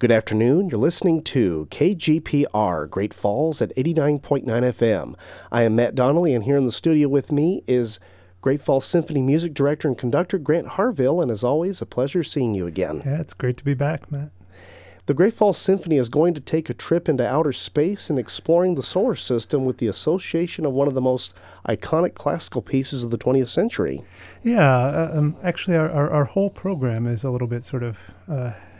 Good afternoon. You're listening to KGPR, Great Falls at 89.9 FM. I am Matt Donnelly, and here in the studio with me is Great Falls Symphony music director and conductor Grant Harville, and as always, a pleasure seeing you again. Yeah, it's great to be back, Matt. The Great Falls Symphony is going to take a trip into outer space and exploring the solar system with the association of one of the most iconic classical pieces of the 20th century. Yeah, actually our whole program is a little bit sort of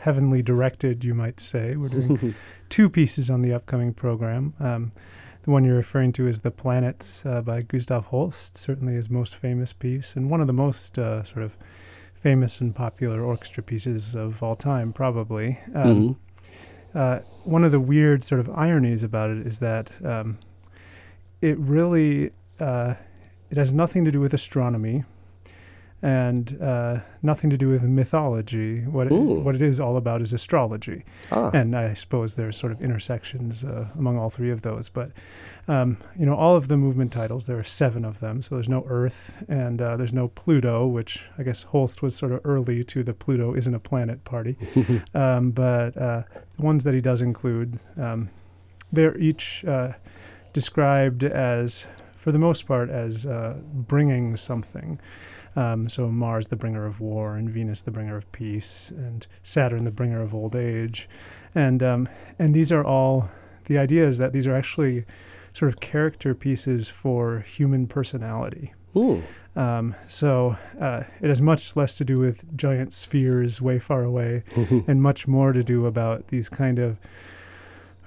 heavenly directed, you might say. We're doing two pieces on the upcoming program. The one you're referring to is The Planets by Gustav Holst, certainly his most famous piece, and one of the most sort of famous and popular orchestra pieces of all time, probably. One of the weird sort of ironies about it is that it really, it has nothing to do with astronomy and nothing to do with mythology. What it is all about is astrology. And I suppose there's sort of intersections among all three of those. But, you know, all of the movement titles, there are seven of them. So there's no Earth, and there's no Pluto, which I guess Holst was sort of early to the Pluto isn't a planet party. But the ones that he does include, they're each described as, for the most part, as bringing something. So Mars, the bringer of war, and Venus, the bringer of peace, and Saturn, the bringer of old age. And these are all, the idea is that these are actually sort of character pieces for human personality. So it has much less to do with giant spheres way far away and much more to do about these kind of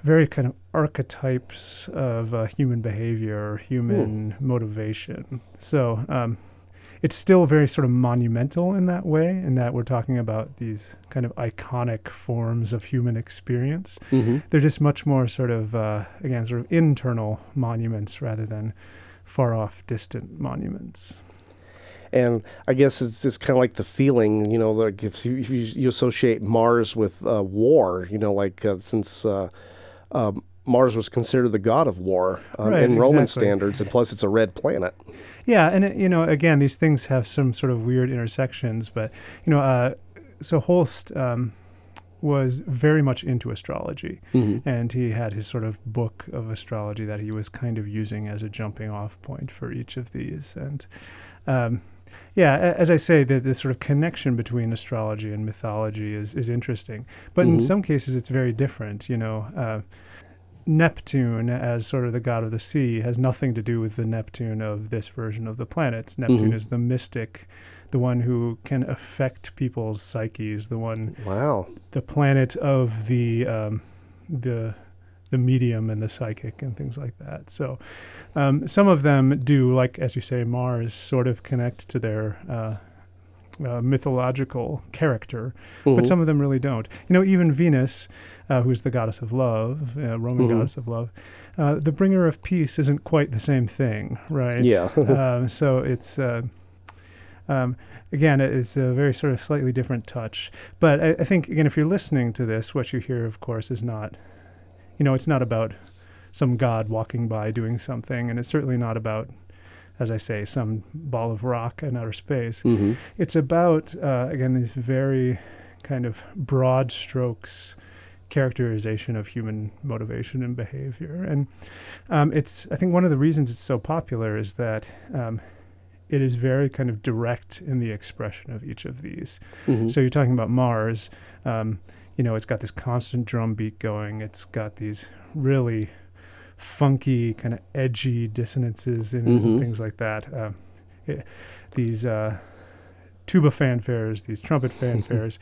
very kind of archetypes of human behavior, human motivation. So it's still very sort of monumental in that way, in that we're talking about these kind of iconic forms of human experience. They're just much more sort of, again, sort of internal monuments rather than far-off, distant monuments. And I guess it's kind of like the feeling, you know, like if you associate Mars with war, you know, like since Mars was considered the god of war in Roman standards, and plus it's a red planet. Yeah, and, you know, again, these things have some sort of weird intersections, but, you know, so Holst was very much into astrology, and he had his sort of book of astrology that he was kind of using as a jumping off point for each of these. And, yeah, as I say, the sort of connection between astrology and mythology is interesting, but in some cases it's very different, you know. Neptune, as sort of the god of the sea, has nothing to do with the Neptune of this version of The Planets. Neptune is the mystic, the one who can affect people's psyches, the one, the planet of the medium and the psychic and things like that. So some of them do, like, as you say, Mars, sort of connect to their mythological character, but some of them really don't. You know, even Venus, who's the goddess of love, Roman goddess of love, the bringer of peace isn't quite the same thing, right? Yeah. So it's, again, it's a very sort of slightly different touch. But I think, again, if you're listening to this, what you hear, of course, is not, you know, it's not about some god walking by doing something, and it's certainly not about, as I say, some ball of rock in outer space. It's about, again, these very kind of broad strokes characterization of human motivation and behavior. And it's, I think one of the reasons it's so popular is that it is very kind of direct in the expression of each of these. So you're talking about Mars, you know, it's got this constant drum beat going. It's got these really funky, kind of edgy dissonances in it and things like that. These tuba fanfares, these trumpet fanfares.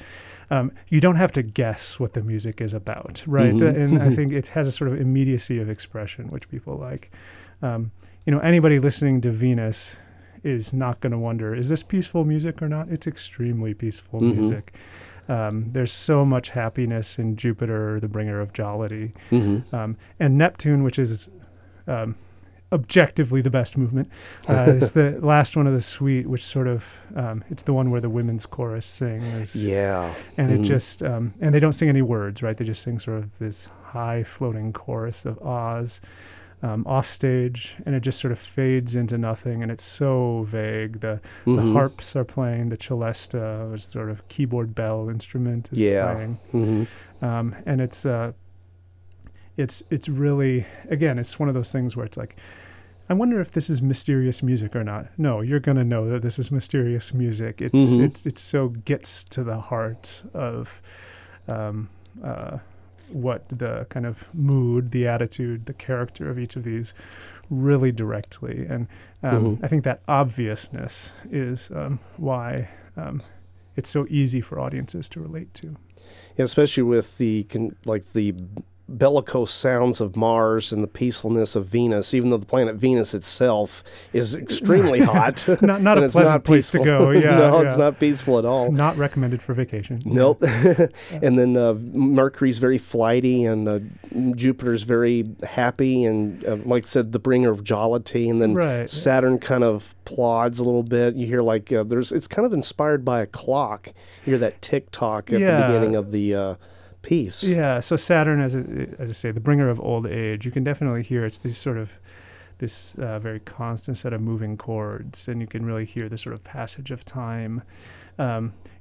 You don't have to guess what the music is about, right? And I think it has a sort of immediacy of expression, which people like. You know, anybody listening to Venus is not going to wonder, is this peaceful music or not? It's extremely peaceful music. There's so much happiness in Jupiter, the bringer of jollity, and Neptune, which is objectively the best movement, is the last one of the suite, which sort of it's the one where the women's chorus sings. And it just and they don't sing any words, right? They just sing sort of this high floating chorus of ahs. off stage, and it just sort of fades into nothing, and it's so vague. The harps are playing, the celesta, which sort of keyboard bell instrument, is playing. Mm-hmm. And it's really, again, it's one of those things where it's like, I wonder if this is mysterious music or not. No, you're going to know that this is mysterious music. It so gets to the heart of what the kind of mood, the attitude, the character of each of these really directly. And I think that obviousness is why it's so easy for audiences to relate to. Yeah, especially with the bellicose sounds of Mars and the peacefulness of Venus, even though the planet Venus itself is extremely hot. not a pleasant place to go. Yeah, It's not peaceful at all. Not recommended for vacation. Nope. And then Mercury's very flighty, and Jupiter's very happy, and like I said, the bringer of jollity. And then Saturn kind of plods a little bit. You hear it's kind of inspired by a clock. You hear that tick-tock at the beginning of the piece. Yeah, so Saturn, as I say, the bringer of old age, you can definitely hear it's this sort of very constant set of moving chords, and you can really hear the sort of passage of time.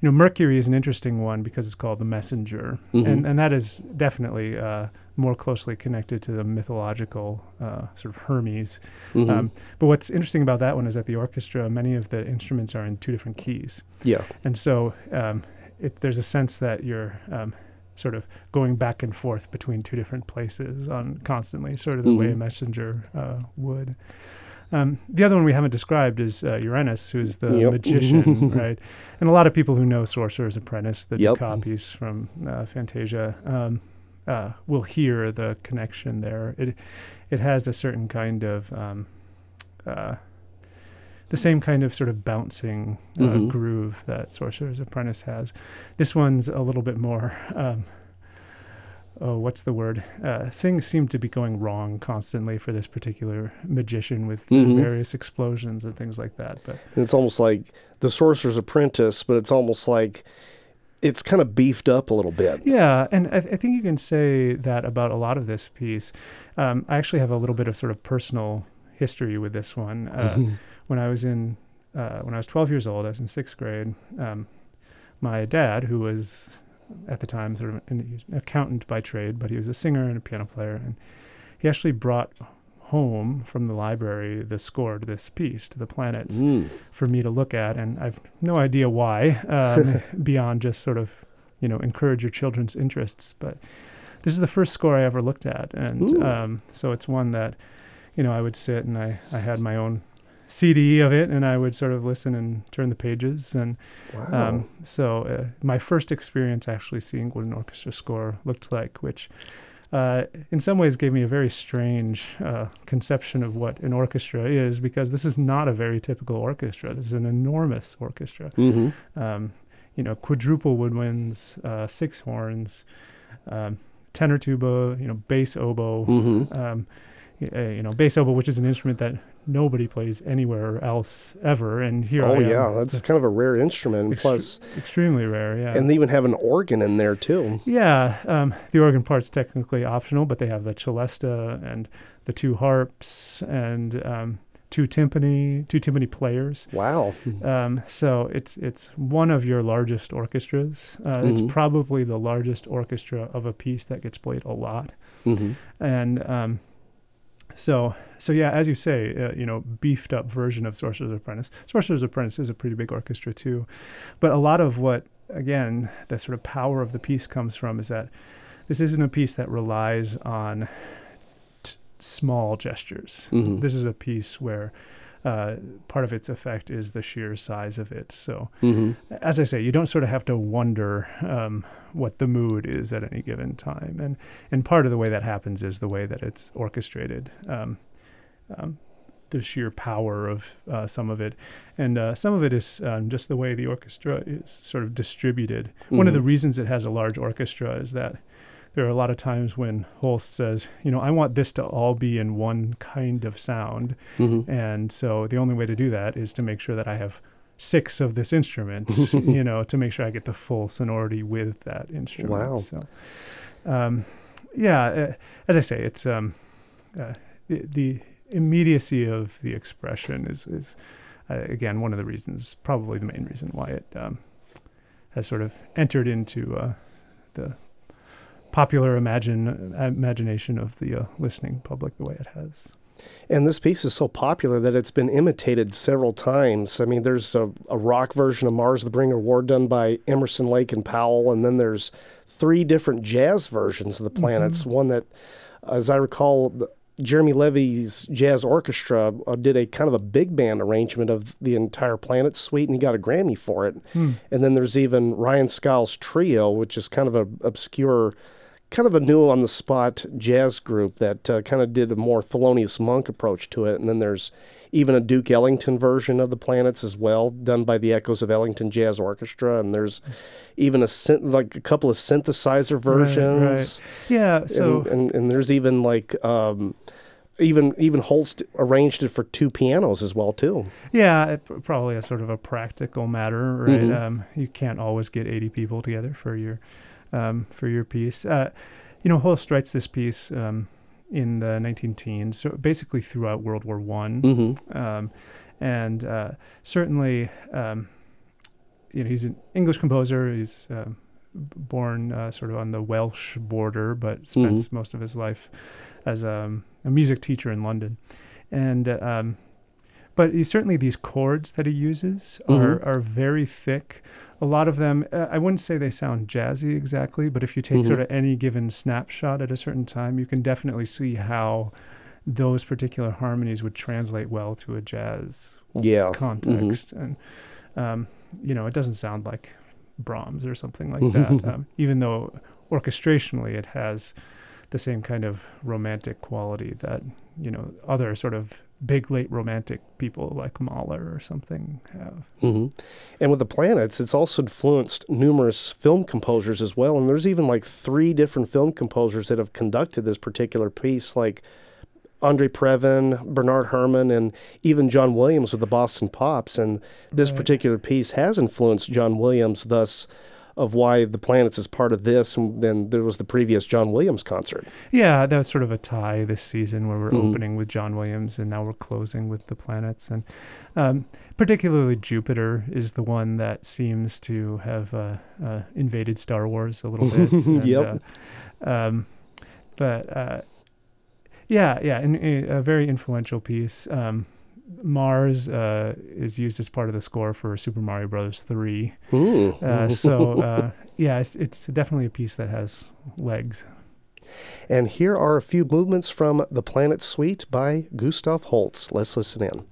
Mercury is an interesting one because it's called the messenger, and that is definitely more closely connected to the mythological sort of Hermes. But what's interesting about that one is that the orchestra, many of the instruments are in two different keys. Yeah, and so there's a sense that you're sort of going back and forth between two different places on constantly, sort of the way a messenger would. The other one we haven't described is Uranus, who's the magician, right? And a lot of people who know Sorcerer's Apprentice, the copies from Fantasia, will hear the connection there. It has a certain kind of the same kind of sort of bouncing groove that Sorcerer's Apprentice has. This one's a little bit more, what's the word? Things seem to be going wrong constantly for this particular magician with various explosions and things like that. But it's almost like the Sorcerer's Apprentice, but it's almost like it's kind of beefed up a little bit. Yeah, and I think you can say that about a lot of this piece. I actually have a little bit of sort of personal history with this one. When I was 12 years old, I was in sixth grade. My dad, who was at the time sort of an accountant by trade, but he was a singer and a piano player, and he actually brought home from the library the score to this piece, to The Planets, for me to look at, and I've no idea why, beyond just sort of, encourage your children's interests. But this is the first score I ever looked at, and so it's one that, I would sit and I had my own CD of it, and I would sort of listen and turn the pages. And my first experience actually seeing what an orchestra score looked like, which in some ways gave me a very strange conception of what an orchestra is, because this is not a very typical orchestra. This is an enormous orchestra. Quadruple woodwinds, six horns, tenor tuba, bass oboe, bass oboe, which is an instrument that nobody plays anywhere else ever, and here I am. Oh, yeah, that's kind of a rare instrument, plus... Extremely rare, yeah. And they even have an organ in there, too. Yeah, the organ part's technically optional, but they have the celesta and the two harps and two timpani players. Wow. So it's one of your largest orchestras. It's probably the largest orchestra of a piece that gets played a lot. And... So yeah, as you say, beefed up version of Sorcerer's Apprentice. Sorcerer's Apprentice is a pretty big orchestra too, but a lot of what, again, the sort of power of the piece comes from is that this isn't a piece that relies on small gestures. This is a piece where part of its effect is the sheer size of it. So as I say, you don't sort of have to wonder what the mood is at any given time. And part of the way that happens is the way that it's orchestrated, the sheer power of some of it. And some of it is just the way the orchestra is sort of distributed. One of the reasons it has a large orchestra is that there are a lot of times when Holst says, I want this to all be in one kind of sound. And so the only way to do that is to make sure that I have six of this instrument, to make sure I get the full sonority with that instrument. Wow. So, as I say, it's the immediacy of the expression is again, one of the reasons, probably the main reason why it has sort of entered into the popular imagination of the listening public the way it has. And this piece is so popular that it's been imitated several times. I mean, there's a rock version of Mars the Bringer of War done by Emerson, Lake, and Powell, and then there's three different jazz versions of The Planets. Mm-hmm. One that, as I recall, Jeremy Levy's Jazz Orchestra did a kind of a big band arrangement of the entire Planets suite, and he got a Grammy for it. Mm. And then there's even Ryan Scott's Trio, which is kind of an obscure, kind of a new on the spot jazz group that kind of did a more Thelonious Monk approach to it. And then there's even a Duke Ellington version of The Planets as well, done by the Echoes of Ellington Jazz Orchestra. And there's even a couple of synthesizer versions. Right. Yeah. So and there's even like even Holst arranged it for two pianos as well too. Yeah, probably a sort of a practical matter, right? Mm-hmm. You can't always get 80 people together for your piece. Holst writes this piece in the 1910s, so basically throughout World War I. Mm-hmm. And certainly, he's an English composer. He's born sort of on the Welsh border, but spends most of his life as a music teacher in London. And but he certainly, these chords that he uses are very thick. A lot of them, I wouldn't say they sound jazzy exactly, but if you take sort of any given snapshot at a certain time, you can definitely see how those particular harmonies would translate well to a jazz context. Mm-hmm. And, it doesn't sound like Brahms or something like that, even though orchestrationally it has the same kind of romantic quality that, other sort of big late romantic people like Mahler or something have. Mm-hmm. And with The Planets, it's also influenced numerous film composers as well. And there's even like three different film composers that have conducted this particular piece, like Andre Previn, Bernard Herrmann, and even John Williams with the Boston Pops. And this particular piece has influenced John Williams, thus of why The Planets is part of this, and then there was the previous John Williams concert. Yeah, that was sort of a tie this season where we're opening with John Williams and now we're closing with The Planets. And particularly Jupiter is the one that seems to have invaded Star Wars a little bit. And, yep. And a very influential piece. Mars is used as part of the score for Super Mario Brothers 3. Ooh. It's definitely a piece that has legs. And here are a few movements from The Planet Suite by Gustav Holst. Let's listen in.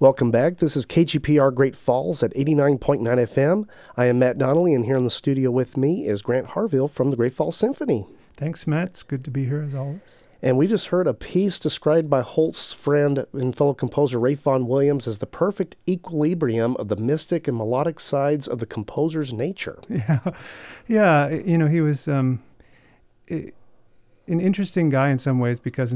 Welcome back. This is KGPR Great Falls at 89.9 FM. I am Matt Donnelly, and here in the studio with me is Grant Harville from the Great Falls Symphony. Thanks, Matt. It's good to be here as always. And we just heard a piece described by Holst's friend and fellow composer Vaughan Williams as the perfect equilibrium of the mystic and melodic sides of the composer's nature. Yeah. You know, he was an interesting guy in some ways, because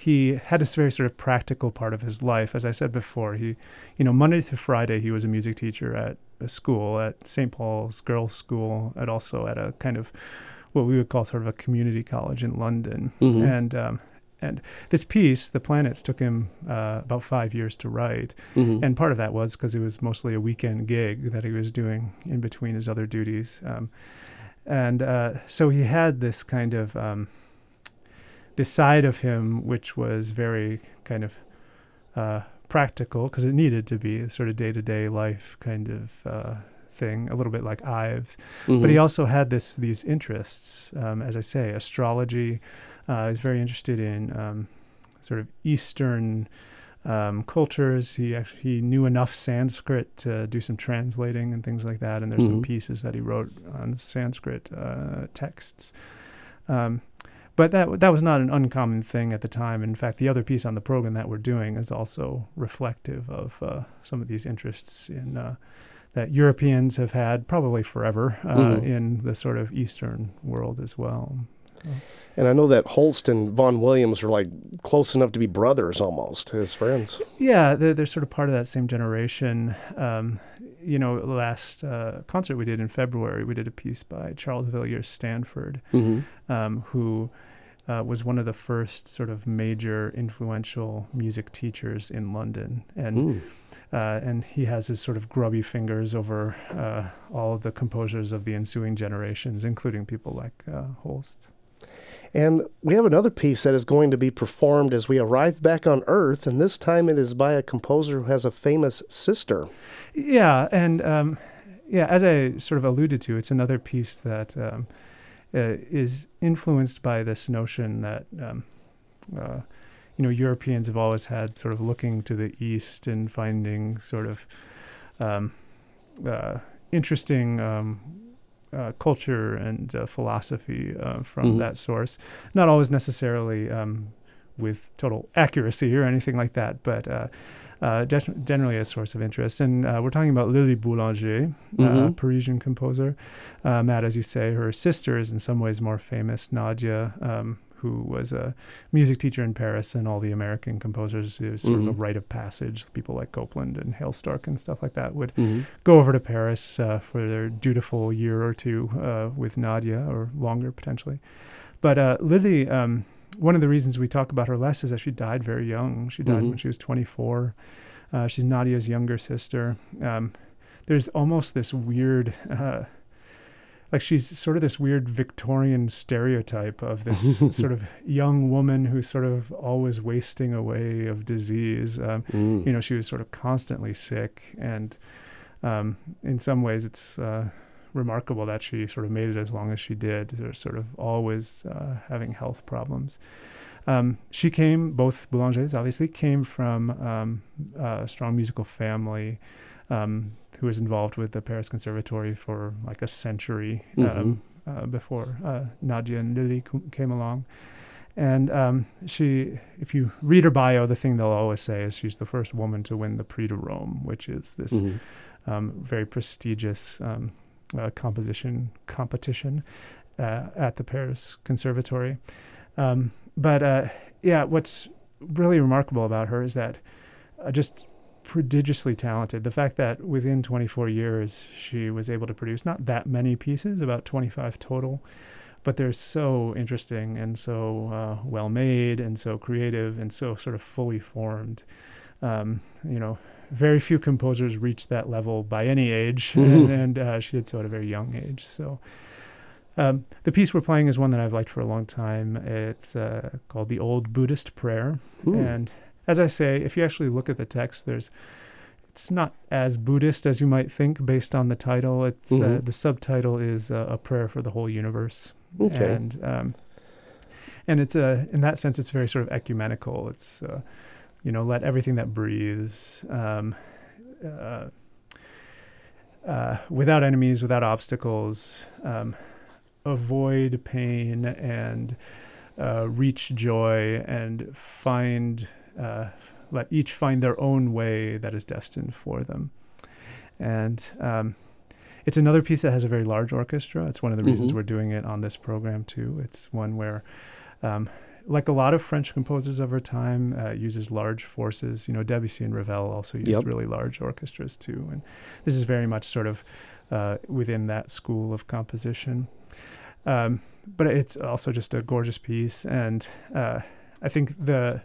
he had a very sort of practical part of his life. As I said before, he, you know, Monday through Friday, he was a music teacher at a school, at St. Paul's Girls School, and also at a kind of what we would call sort of a community college in London. Mm-hmm. And this piece, The Planets, took him about 5 years to write. Mm-hmm. And part of that was because it was mostly a weekend gig that he was doing in between his other duties. So he had this kind of... this side of him, which was very kind of practical, because it needed to be a sort of day-to-day life kind of thing, a little bit like Ives. Mm-hmm. But he also had these interests, as I say, astrology. He was very interested in sort of Eastern cultures. He knew enough Sanskrit to do some translating and things like that, and there's mm-hmm. some pieces that he wrote on Sanskrit texts. But that was not an uncommon thing at the time. In fact, the other piece on the program that we're doing is also reflective of some of these interests in that Europeans have had probably forever in the sort of Eastern world as well. So. And I know that Holst and Vaughan Williams were like close enough to be brothers almost, as friends. Yeah, they're sort of part of that same generation. You know, last concert we did in February, we did a piece by Charles Villiers Stanford, mm-hmm. Who was one of the first sort of major influential music teachers in London. And he has his sort of grubby fingers over all of the composers of the ensuing generations, including people like Holst. And we have another piece that is going to be performed as we arrive back on Earth, and this time it is by a composer who has a famous sister. Yeah, and as I sort of alluded to, it's another piece that is influenced by this notion that Europeans have always had sort of looking to the East and finding sort of interesting. Culture and philosophy from mm-hmm. that source, not always necessarily with total accuracy or anything like that, but generally a source of interest. And we're talking about Lily Boulanger, mm-hmm. Parisian composer. Matt, as you say, her sister is in some ways more famous, Nadia, who was a music teacher in Paris, and all the American composers, it was sort mm-hmm. of a rite of passage. People like Copland and Hailstork and stuff like that would mm-hmm. go over to Paris for their dutiful year or two with Nadia, or longer potentially. But Lily, one of the reasons we talk about her less is that she died very young. She died mm-hmm. when she was 24. She's Nadia's younger sister. There's almost this weird... like she's sort of this weird Victorian stereotype of this sort of young woman who's sort of always wasting away of disease. You know, she was sort of constantly sick, and in some ways it's remarkable that she sort of made it as long as she did, sort of always having health problems. She came, both Boulangers obviously, came from a strong musical family who was involved with the Paris Conservatory for like a century before Nadia and Lily came along. And she, if you read her bio, the thing they'll always say is she's the first woman to win the Prix de Rome, which is this very prestigious composition competition at the Paris Conservatory. But what's really remarkable about her is that just prodigiously talented. The fact that within 24 years she was able to produce not that many pieces, about 25 total, but they're so interesting and so well-made and so creative and so sort of fully formed. Very few composers reach that level by any age, and she did so at a very young age. So the piece we're playing is one that I've liked for a long time. It's called The Old Buddhist Prayer. Ooh. And as I say, if you actually look at the text, it's not as Buddhist as you might think based on the title. It's the subtitle is A Prayer for the Whole Universe. Okay. And it's in that sense, it's very sort of ecumenical. It's let everything that breathes, without enemies, without obstacles, avoid pain and reach joy and find. Let each find their own way that is destined for them. And it's another piece that has a very large orchestra. It's one of the reasons we're doing it on this program too. It's one where, like a lot of French composers of her time, uses large forces. Debussy and Ravel also used really large orchestras too. And this is very much sort of within that school of composition. But it's also just a gorgeous piece. And I think the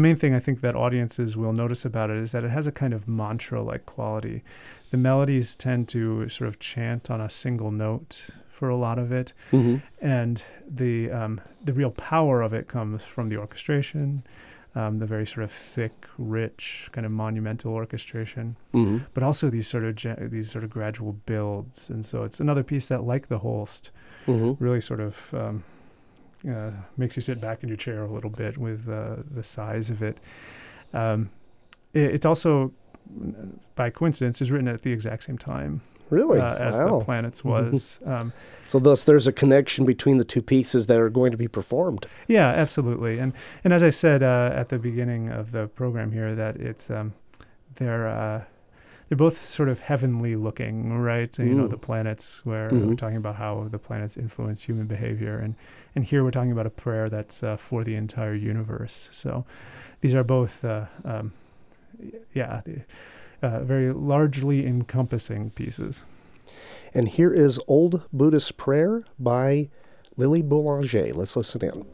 main thing I think that audiences will notice about it is that it has a kind of mantra-like quality. The melodies tend to sort of chant on a single note for a lot of it, and the real power of it comes from the orchestration, the very sort of thick, rich, kind of monumental orchestration, but also these sort of gradual builds. And so it's another piece that, like the Holst, really sort of makes you sit back in your chair a little bit with the size of it. It's also, by coincidence, is written at the exact same time. Really? As The Planets was. So thus there's a connection between the two pieces that are going to be performed. Yeah, absolutely. And as I said at the beginning of the program here, that it's they're both sort of heavenly looking, right? You know, the planets, where we're talking about how the planets influence human behavior. And here we're talking about a prayer that's for the entire universe. So these are both, very largely encompassing pieces. And here is Old Buddhist Prayer by Lily Boulanger. Let's listen in.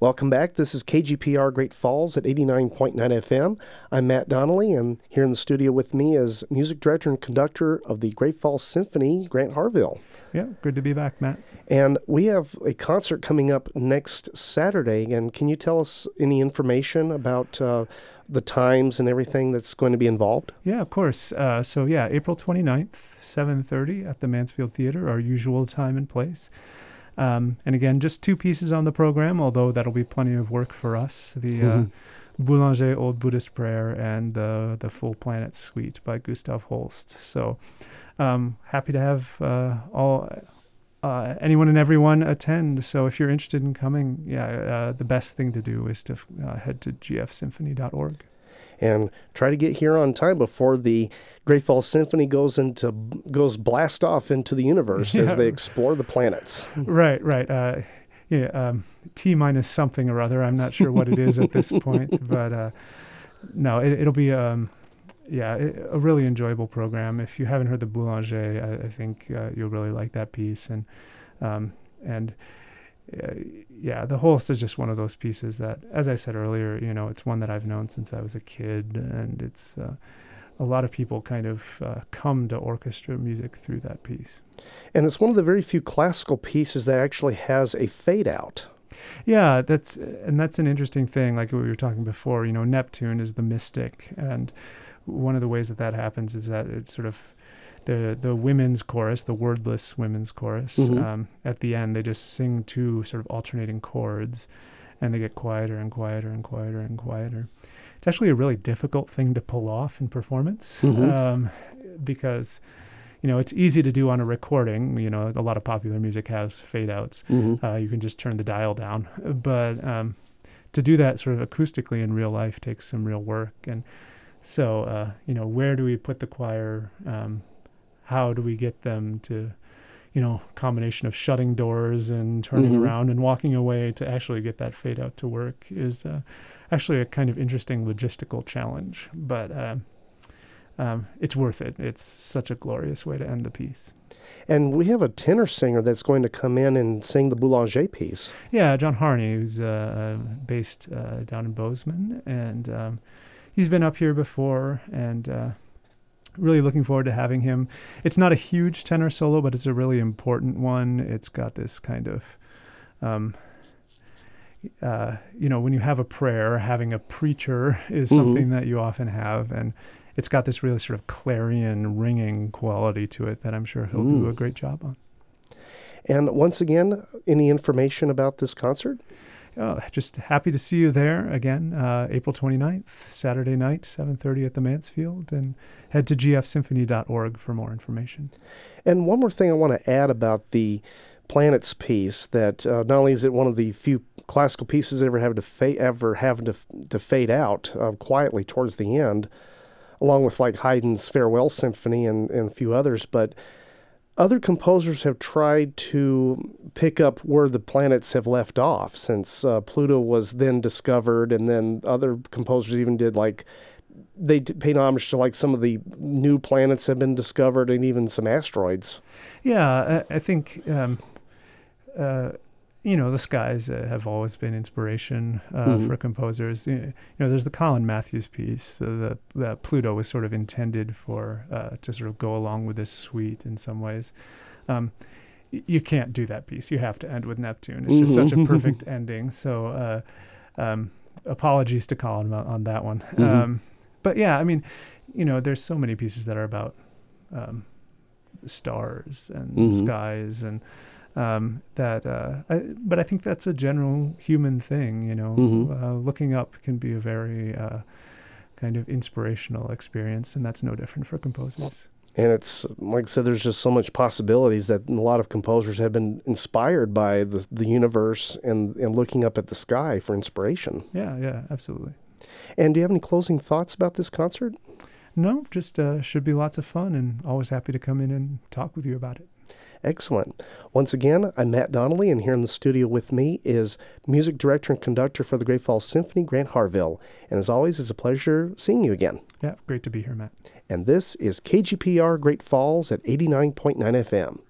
Welcome back. This is KGPR Great Falls at 89.9 FM. I'm Matt Donnelly, and here in the studio with me is music director and conductor of the Great Falls Symphony, Grant Harville. Yeah, good to be back, Matt. And we have a concert coming up next Saturday, and can you tell us any information about the times and everything that's going to be involved? Yeah, of course. So, April 29th, 7:30 at the Mansfield Theater, our usual time and place. And again, just two pieces on the program, although that'll be plenty of work for us. The Boulanger Old Buddhist Prayer and the Full Planets Suite by Gustav Holst. So happy to have all anyone and everyone attend. So if you're interested in coming, the best thing to do is to head to gfsymphony.org. And try to get here on time before the Great Falls Symphony goes blast off into the universe as they explore the planets. Right. T minus something or other. I'm not sure what it is at this point, but it'll be a really enjoyable program. If you haven't heard the Boulanger, I think you'll really like that piece. And the Holst is just one of those pieces that, as I said earlier, it's one that I've known since I was a kid, and it's a lot of people kind of come to orchestra music through that piece. And it's one of the very few classical pieces that actually has a fade out. Yeah, that's an interesting thing. Like what we were talking before, Neptune is the mystic, and one of the ways that happens is that it's sort of the women's chorus, the wordless women's chorus, mm-hmm. At the end, they just sing two sort of alternating chords, and they get quieter and quieter and quieter and quieter. It's actually a really difficult thing to pull off in performance, mm-hmm. Because, it's easy to do on a recording. A lot of popular music has fade outs. Mm-hmm. You can just turn the dial down. But to do that sort of acoustically in real life takes some real work. And so, where do we put the choir? How do we get them to, combination of shutting doors and turning mm-hmm. around and walking away to actually get that fade out to work is actually a kind of interesting logistical challenge, but it's worth it. It's such a glorious way to end the piece. And we have a tenor singer that's going to come in and sing the Boulanger piece. Yeah, John Harney, who's based down in Bozeman, and he's been up here before, and really looking forward to having him. It's not a huge tenor solo, but it's a really important one. It's got this kind of, when you have a prayer, having a preacher is mm-hmm. something that you often have. And it's got this really sort of clarion ringing quality to it that I'm sure he'll do a great job on. And once again, any information about this concert? Just happy to see you there again, April 29th, Saturday night, 7:30 at the Mansfield, and head to gfsymphony.org for more information. And one more thing I want to add about the Planets piece, that not only is it one of the few classical pieces that ever have to fade out quietly towards the end, along with like Haydn's Farewell Symphony and a few others, but other composers have tried to pick up where the planets have left off since Pluto was then discovered, and then other composers even did paid homage to some of the new planets have been discovered and even some asteroids. Yeah, I think, the skies have always been inspiration for composers. There's the Colin Matthews piece that Pluto was sort of intended for to sort of go along with this suite in some ways. You can't do that piece. You have to end with Neptune. It's just such a perfect ending. So apologies to Colin on that one. Mm-hmm. But there's so many pieces that are about stars and skies and but I think that's a general human thing, looking up can be a very kind of inspirational experience, and that's no different for composers. And it's, like I said, there's just so much possibilities that a lot of composers have been inspired by the universe and looking up at the sky for inspiration. Yeah, absolutely. And do you have any closing thoughts about this concert? No, just should be lots of fun, and always happy to come in and talk with you about it. Excellent. Once again, I'm Matt Donnelly, and here in the studio with me is music director and conductor for the Great Falls Symphony, Grant Harville. And as always, it's a pleasure seeing you again. Yeah, great to be here, Matt. And this is KGPR Great Falls at 89.9 FM.